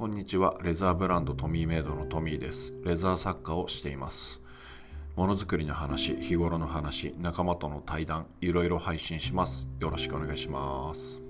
こんにちは。レザーブランドトミーメイドのトミーです。レザー作家をしています。ものづくりの話、日頃の話、仲間との対談、いろいろ配信します。よろしくお願いします。